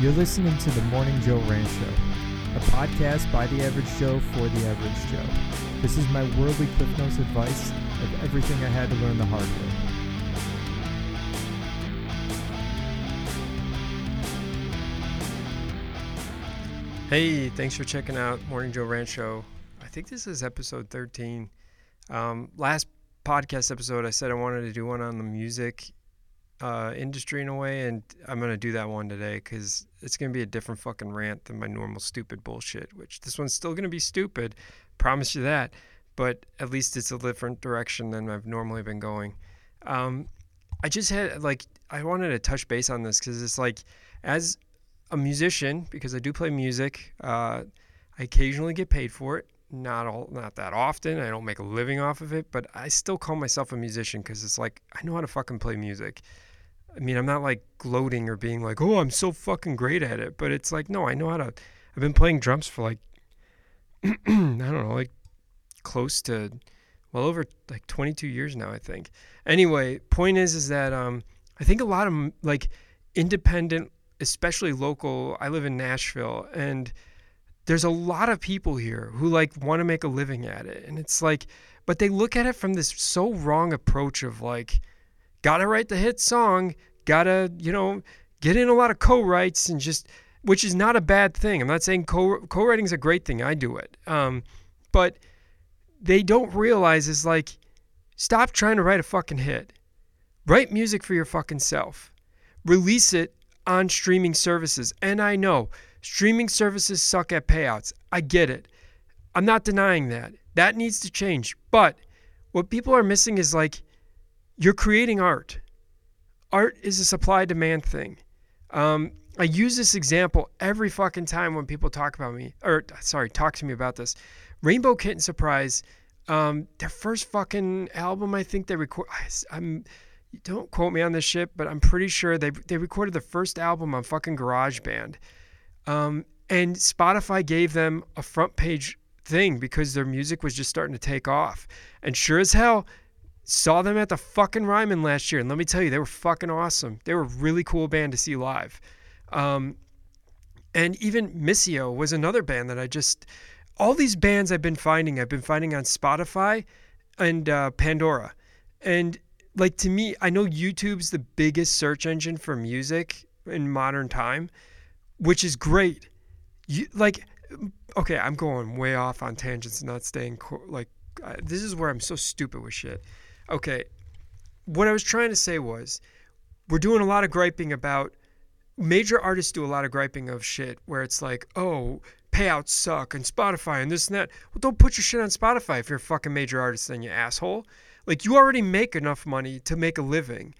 You're listening to the Morning Joe Ranch Show, a podcast by The Average Joe for The Average Joe. This is my worldly Cliff Notes advice of everything I had to learn the hard way. Hey, thanks for checking out Morning Joe Ranch Show. I think this is episode 13. Last podcast episode, I said I wanted to do one on the music industry in a way, and I'm going to do that one today because it's going to be a different fucking rant than my normal stupid bullshit, which this one's still going to be stupid, promise you that, but at least it's a different direction than I've normally been going. I just had, I wanted to touch base on this because it's as a musician, because I do play music, I occasionally get paid for it, not that often. I don't make a living off of it, but I still call myself a musician because it's I know how to fucking play music. I mean, I'm not gloating or being oh, I'm so fucking great at it, but it's no, I know how to. I've been playing drums for I don't know, close to, well over 22 years now, I think. Anyway, point is that I think a lot of independent, especially local, I live in Nashville, and there's a lot of people here who want to make a living at it. And it's but they look at it from this so wrong approach of gotta write the hit song, gotta, get in a lot of co-writes and just, which is not a bad thing. I'm not saying co-writing's a great thing. I do it. But they don't realize is stop trying to write a fucking hit. Write music for your fucking self. Release it on streaming services. And I know streaming services suck at payouts. I get it. I'm not denying that. That needs to change. But what people are missing is you're creating art. Art is a supply-demand thing. I use this example every fucking time when people talk to me about this. Rainbow Kitten Surprise, their first fucking album, I think they record. Don't quote me on this shit, but I'm pretty sure they recorded the first album on fucking GarageBand. And Spotify gave them a front page thing because their music was just starting to take off. And sure as hell, saw them at the fucking Ryman last year. And let me tell you, they were fucking awesome. They were a really cool band to see live. And even Missio was another band that all these bands I've been finding on Spotify and Pandora. And to me, I know YouTube's the biggest search engine for music in modern time, which is great. I'm going way off on tangents and not staying, this is where I'm so stupid with shit. Okay, what I was trying to say was, we're doing a lot of griping about, major artists do a lot of griping of shit where it's oh, payouts suck and Spotify and this and that. Well, don't put your shit on Spotify if you're a fucking major artist, then you asshole. You already make enough money to make a living.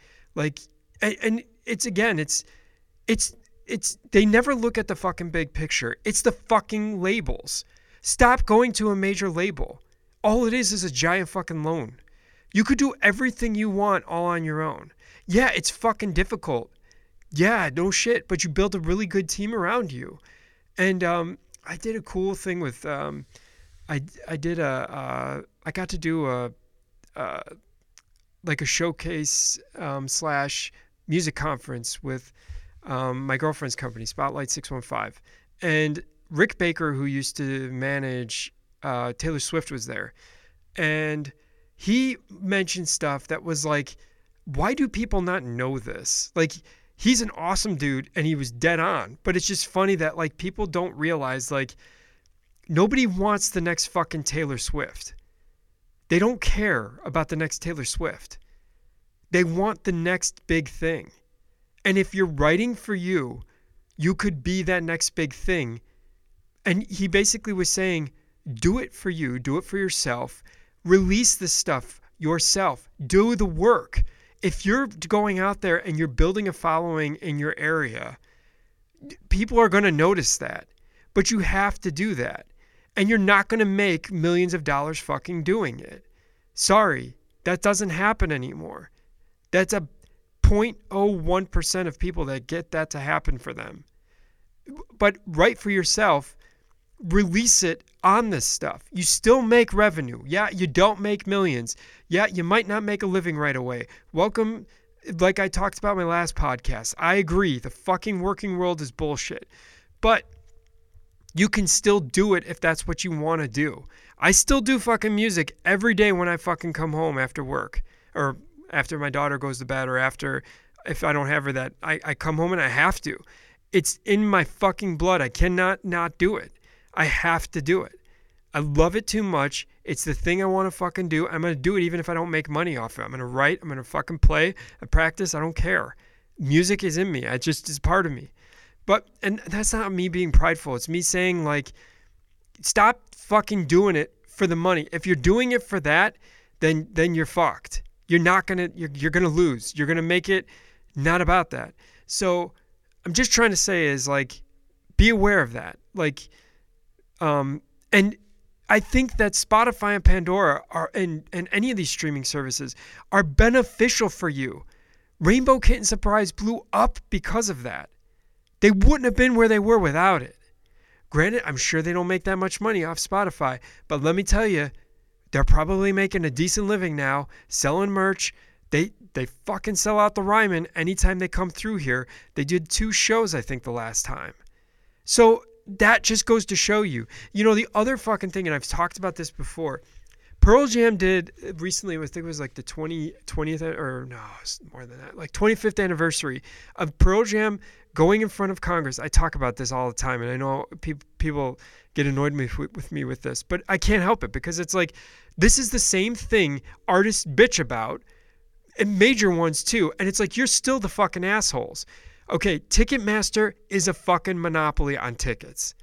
And it's they never look at the fucking big picture. It's the fucking labels. Stop going to a major label. All it is a giant fucking loan. You could do everything you want all on your own. Yeah, it's fucking difficult. Yeah, no shit, but you built a really good team around you. And I did a cool thing with, I got to do a showcase / music conference with my girlfriend's company, Spotlight 615. And Rick Baker, who used to manage Taylor Swift, was there. And he mentioned stuff that was why do people not know this? He's an awesome dude, and he was dead on. But it's just funny that people don't realize nobody wants the next fucking Taylor Swift. They don't care about the next Taylor Swift. They want the next big thing. And if you're writing for you, you could be that next big thing. And he basically was saying, do it for you, do it for yourself, release the stuff yourself, do the work. If you're going out there and you're building a following in your area, people are going to notice that, but you have to do that. And you're not going to make millions of dollars fucking doing it. Sorry, that doesn't happen anymore. That's a 0.01% of people that get that to happen for them. But write for yourself, release it on this stuff. You still make revenue. Yeah, you don't make millions. Yeah, you might not make a living right away. Welcome like I talked about in my last podcast, I agree. The fucking working world is bullshit. But you can still do it if that's what you want to do. I still do fucking music every day when I fucking come home after work, or after my daughter goes to bed, or after, if I don't have her, that I come home and I have to. It's in my fucking blood. I cannot not do it. I have to do it. I love it too much. It's the thing I want to fucking do. I'm going to do it even if I don't make money off it. I'm going to write. I'm going to fucking play. I practice. I don't care. Music is in me. It just is part of me. But, and that's not me being prideful. It's me saying, like, stop fucking doing it for the money. If you're doing it for that, then you're fucked. You're not going to, you're going to lose. You're going to make it not about that. So I'm just trying to say is, like, be aware of that. Like, and I think that Spotify and Pandora are, and any of these streaming services are beneficial for you. Rainbow Kitten Surprise blew up because of that. They wouldn't have been where they were without it. Granted, I'm sure they don't make that much money off Spotify, but let me tell you, they're probably making a decent living now, selling merch. They fucking sell out the Ryman anytime they come through here. They did 2 shows, I think, the last time. So that just goes to show you. You know, the other fucking thing, and I've talked about this before, Pearl Jam did recently, I think it was like the 20th, or no, it's more than that, like 25th anniversary of Pearl Jam going in front of Congress. I talk about this all the time, and I know people get annoyed with me with this, but I can't help it, because it's like, this is the same thing artists bitch about, and major ones too, and it's like, you're still the fucking assholes. Okay, Ticketmaster is a fucking monopoly on tickets.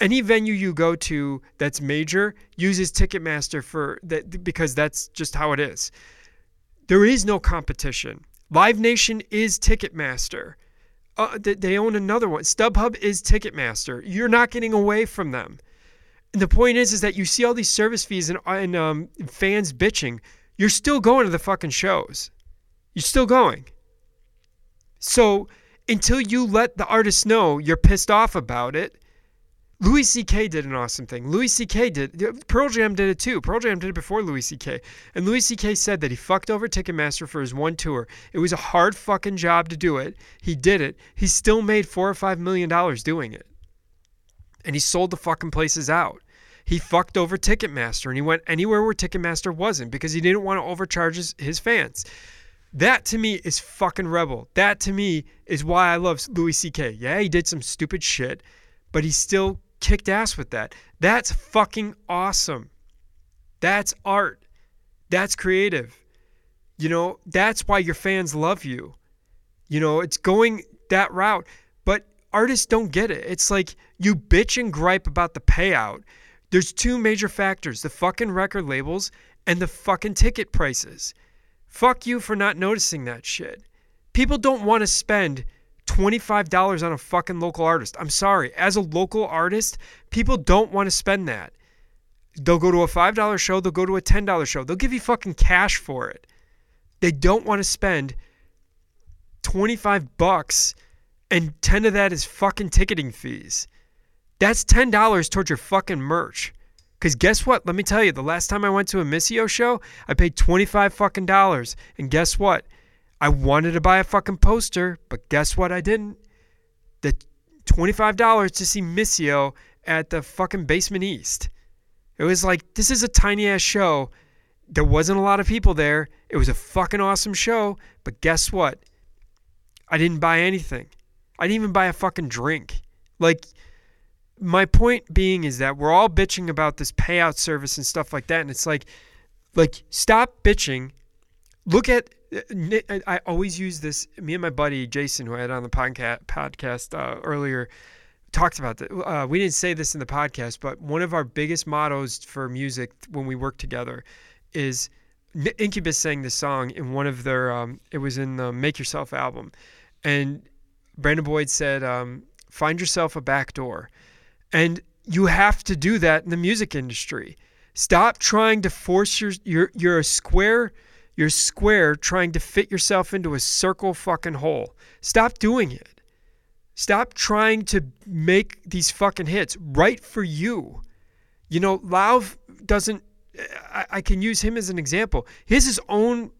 Any venue you go to that's major uses Ticketmaster for that, because that's just how it is. There is no competition. Live Nation is Ticketmaster. They own another one. StubHub is Ticketmaster. You're not getting away from them. And the point is that you see all these service fees and fans bitching. You're still going to the fucking shows. You're still going. So until you let the artists know you're pissed off about it, Louis C.K. did an awesome thing. Louis C.K. did. Pearl Jam did it too. Pearl Jam did it before Louis C.K. And Louis C.K. said that he fucked over Ticketmaster for his one tour. It was a hard fucking job to do it. He did it. He still made $4 or $5 million doing it. And he sold the fucking places out. He fucked over Ticketmaster, and he went anywhere where Ticketmaster wasn't, because he didn't want to overcharge his fans. That to me is fucking rebel. That to me is why I love Louis C.K. Yeah, he did some stupid shit, but he still kicked ass with that. That's fucking awesome. That's art. That's creative. You know, that's why your fans love you. You know, it's going that route, but artists don't get it. It's like, you bitch and gripe about the payout. There's 2 major factors, the fucking record labels and the fucking ticket prices. Fuck you for not noticing that shit. People don't want to spend $25 on a fucking local artist. I'm sorry. As a local artist, people don't want to spend that. They'll go to a $5 show. They'll go to a $10 show. They'll give you fucking cash for it. They don't want to spend $25, and 10 of that is fucking ticketing fees. That's $10 towards your fucking merch. Because guess what? Let me tell you, the last time I went to a Missio show, I paid $25. And guess what? I wanted to buy a fucking poster, but guess what? I didn't. The $25 to see Missio at the fucking Basement East. It was like, this is a tiny ass show. There wasn't a lot of people there. It was a fucking awesome show, but guess what? I didn't buy anything. I didn't even buy a fucking drink. Like, my point being is that we're all bitching about this payout service and stuff like that. And it's like, stop bitching. Look at, I always use this. Me and my buddy Jason, who I had on the podcast earlier, talked about that. We didn't say this in the podcast, but one of our biggest mottos for music when we work together is, Incubus sang this song in one of their, it was in the Make Yourself album. And Brandon Boyd said, find yourself a back door. And you have to do that in the music industry. Stop trying to force you're square trying to fit yourself into a circle fucking hole. Stop doing it. Stop trying to make these fucking hits right for you. You know, Lauv doesn't, I can use him as an example. He has his own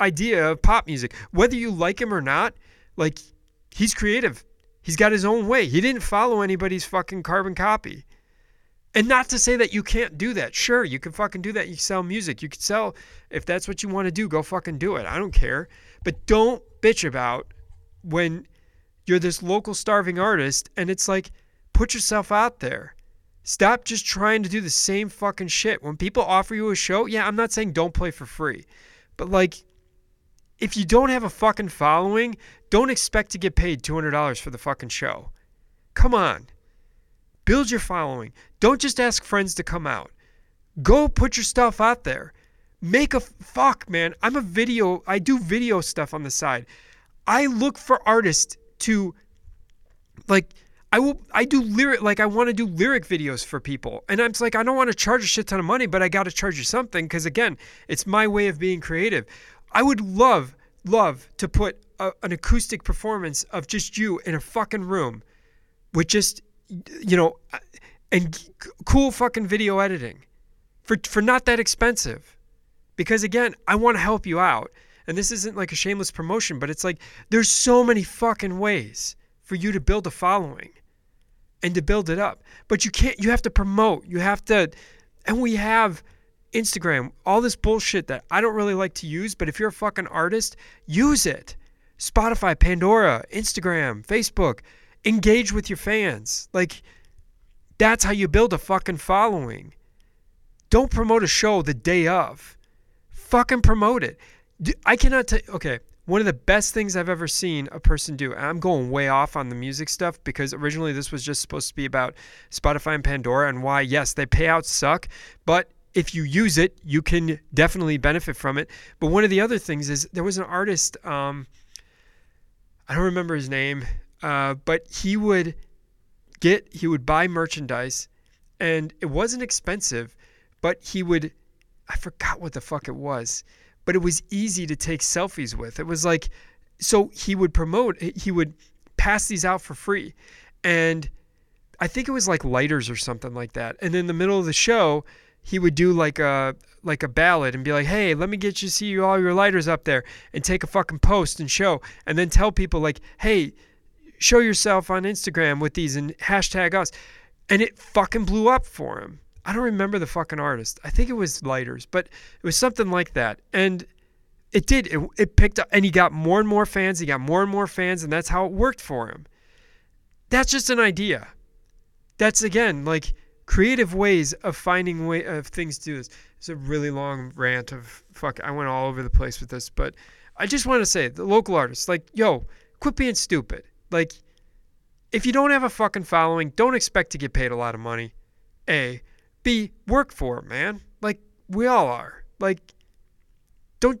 idea of pop music. Whether you like him or not, like, he's creative. He's got his own way. He didn't follow anybody's fucking carbon copy. And not to say that you can't do that. Sure, you can fucking do that. You can sell music. You can sell, if that's what you want to do, go fucking do it. I don't care. But don't bitch about when you're this local starving artist and it's like, put yourself out there. Stop just trying to do the same fucking shit. When people offer you a show, yeah, I'm not saying don't play for free. But like, if you don't have a fucking following, don't expect to get paid $200 for the fucking show. Come on. Build your following. Don't just ask friends to come out. Go put your stuff out there. Fuck, man. I do video stuff on the side. I look for artists to, like, I want to do lyric videos for people. And I'm just like, I don't want to charge a shit ton of money, but I got to charge you something. Because again, it's my way of being creative. I would love to put an acoustic performance of just you in a fucking room with just, you know, and cool fucking video editing for not that expensive. Because again, I want to help you out. And this isn't like a shameless promotion, but it's like, there's so many fucking ways for you to build a following and to build it up. But you have to promote. And we have Instagram, all this bullshit that I don't really like to use, but if you're a fucking artist, use it. Spotify, Pandora, Instagram, Facebook. Engage with your fans. Like, that's how you build a fucking following. Don't promote a show the day of. Fucking promote it. I cannot tell. Okay, one of the best things I've ever seen a person do, and I'm going way off on the music stuff because originally this was just supposed to be about Spotify and Pandora and why, yes, they payouts suck, but if you use it, you can definitely benefit from it. But one of the other things is there was an artist, I don't remember his name, but he would buy merchandise, and it wasn't expensive, but I forgot what the fuck it was, but it was easy to take selfies with. It was like, so he would pass these out for free. And I think it was like lighters or something like that. And in the middle of the show, he would do like a ballad and be like, hey, let me get you, see you all your lighters up there and take a fucking post and show, and then tell people like, hey, show yourself on Instagram with these and hashtag us. And it fucking blew up for him. I don't remember the fucking artist. I think it was lighters, but it was something like that. And it did. It picked up, and he got more and more fans. He got more and more fans, and that's how it worked for him. That's just an idea. That's, again, like, creative ways of finding way of things to do this. It's a really long rant of fuck. I went all over the place with this, but I just want to say the local artists, like, yo, quit being stupid. Like, if you don't have a fucking following, don't expect to get paid a lot of money. A. B. Work for it, man. Like, we all are. Like, don't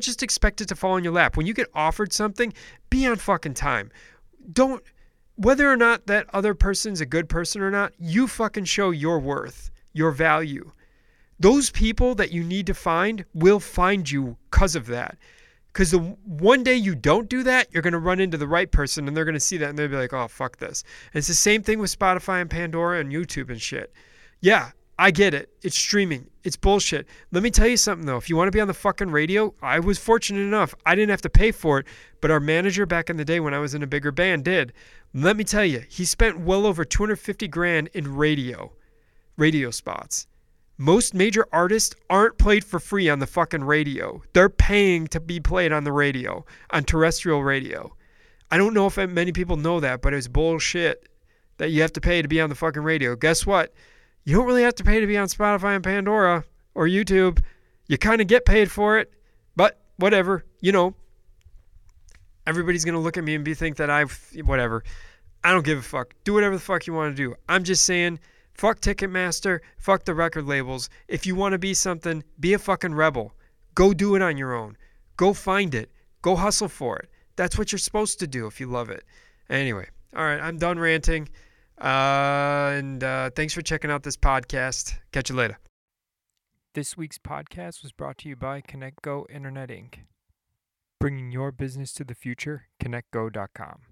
just expect it to fall in your lap. When you get offered something, be on fucking time. Don't, whether or not that other person's a good person or not, you fucking show your worth, your value. Those people that you need to find will find you because of that. Because the one day you don't do that, you're going to run into the right person, and they're going to see that, and they'll be like, oh, fuck this. And it's the same thing with Spotify and Pandora and YouTube and shit. Yeah, I get it. It's streaming. It's bullshit. Let me tell you something, though. If you want to be on the fucking radio, I was fortunate enough. I didn't have to pay for it, but our manager back in the day when I was in a bigger band did. Let me tell you, he spent well over $250,000 in radio spots. Most major artists aren't played for free on the fucking radio. They're paying to be played on the radio, on terrestrial radio. I don't know if many people know that, but it's bullshit that you have to pay to be on the fucking radio. Guess what? You don't really have to pay to be on Spotify and Pandora or YouTube. You kind of get paid for it, but whatever. You know, everybody's going to look at me and think that whatever. I don't give a fuck. Do whatever the fuck you want to do. I'm just saying, fuck Ticketmaster, fuck the record labels. If you want to be something, be a fucking rebel. Go do it on your own. Go find it. Go hustle for it. That's what you're supposed to do if you love it. Anyway, all right, I'm done ranting. And thanks for checking out this podcast. Catch you later. This week's podcast was brought to you by ConnectGo Internet Inc. Bringing your business to the future, ConnectGo.com.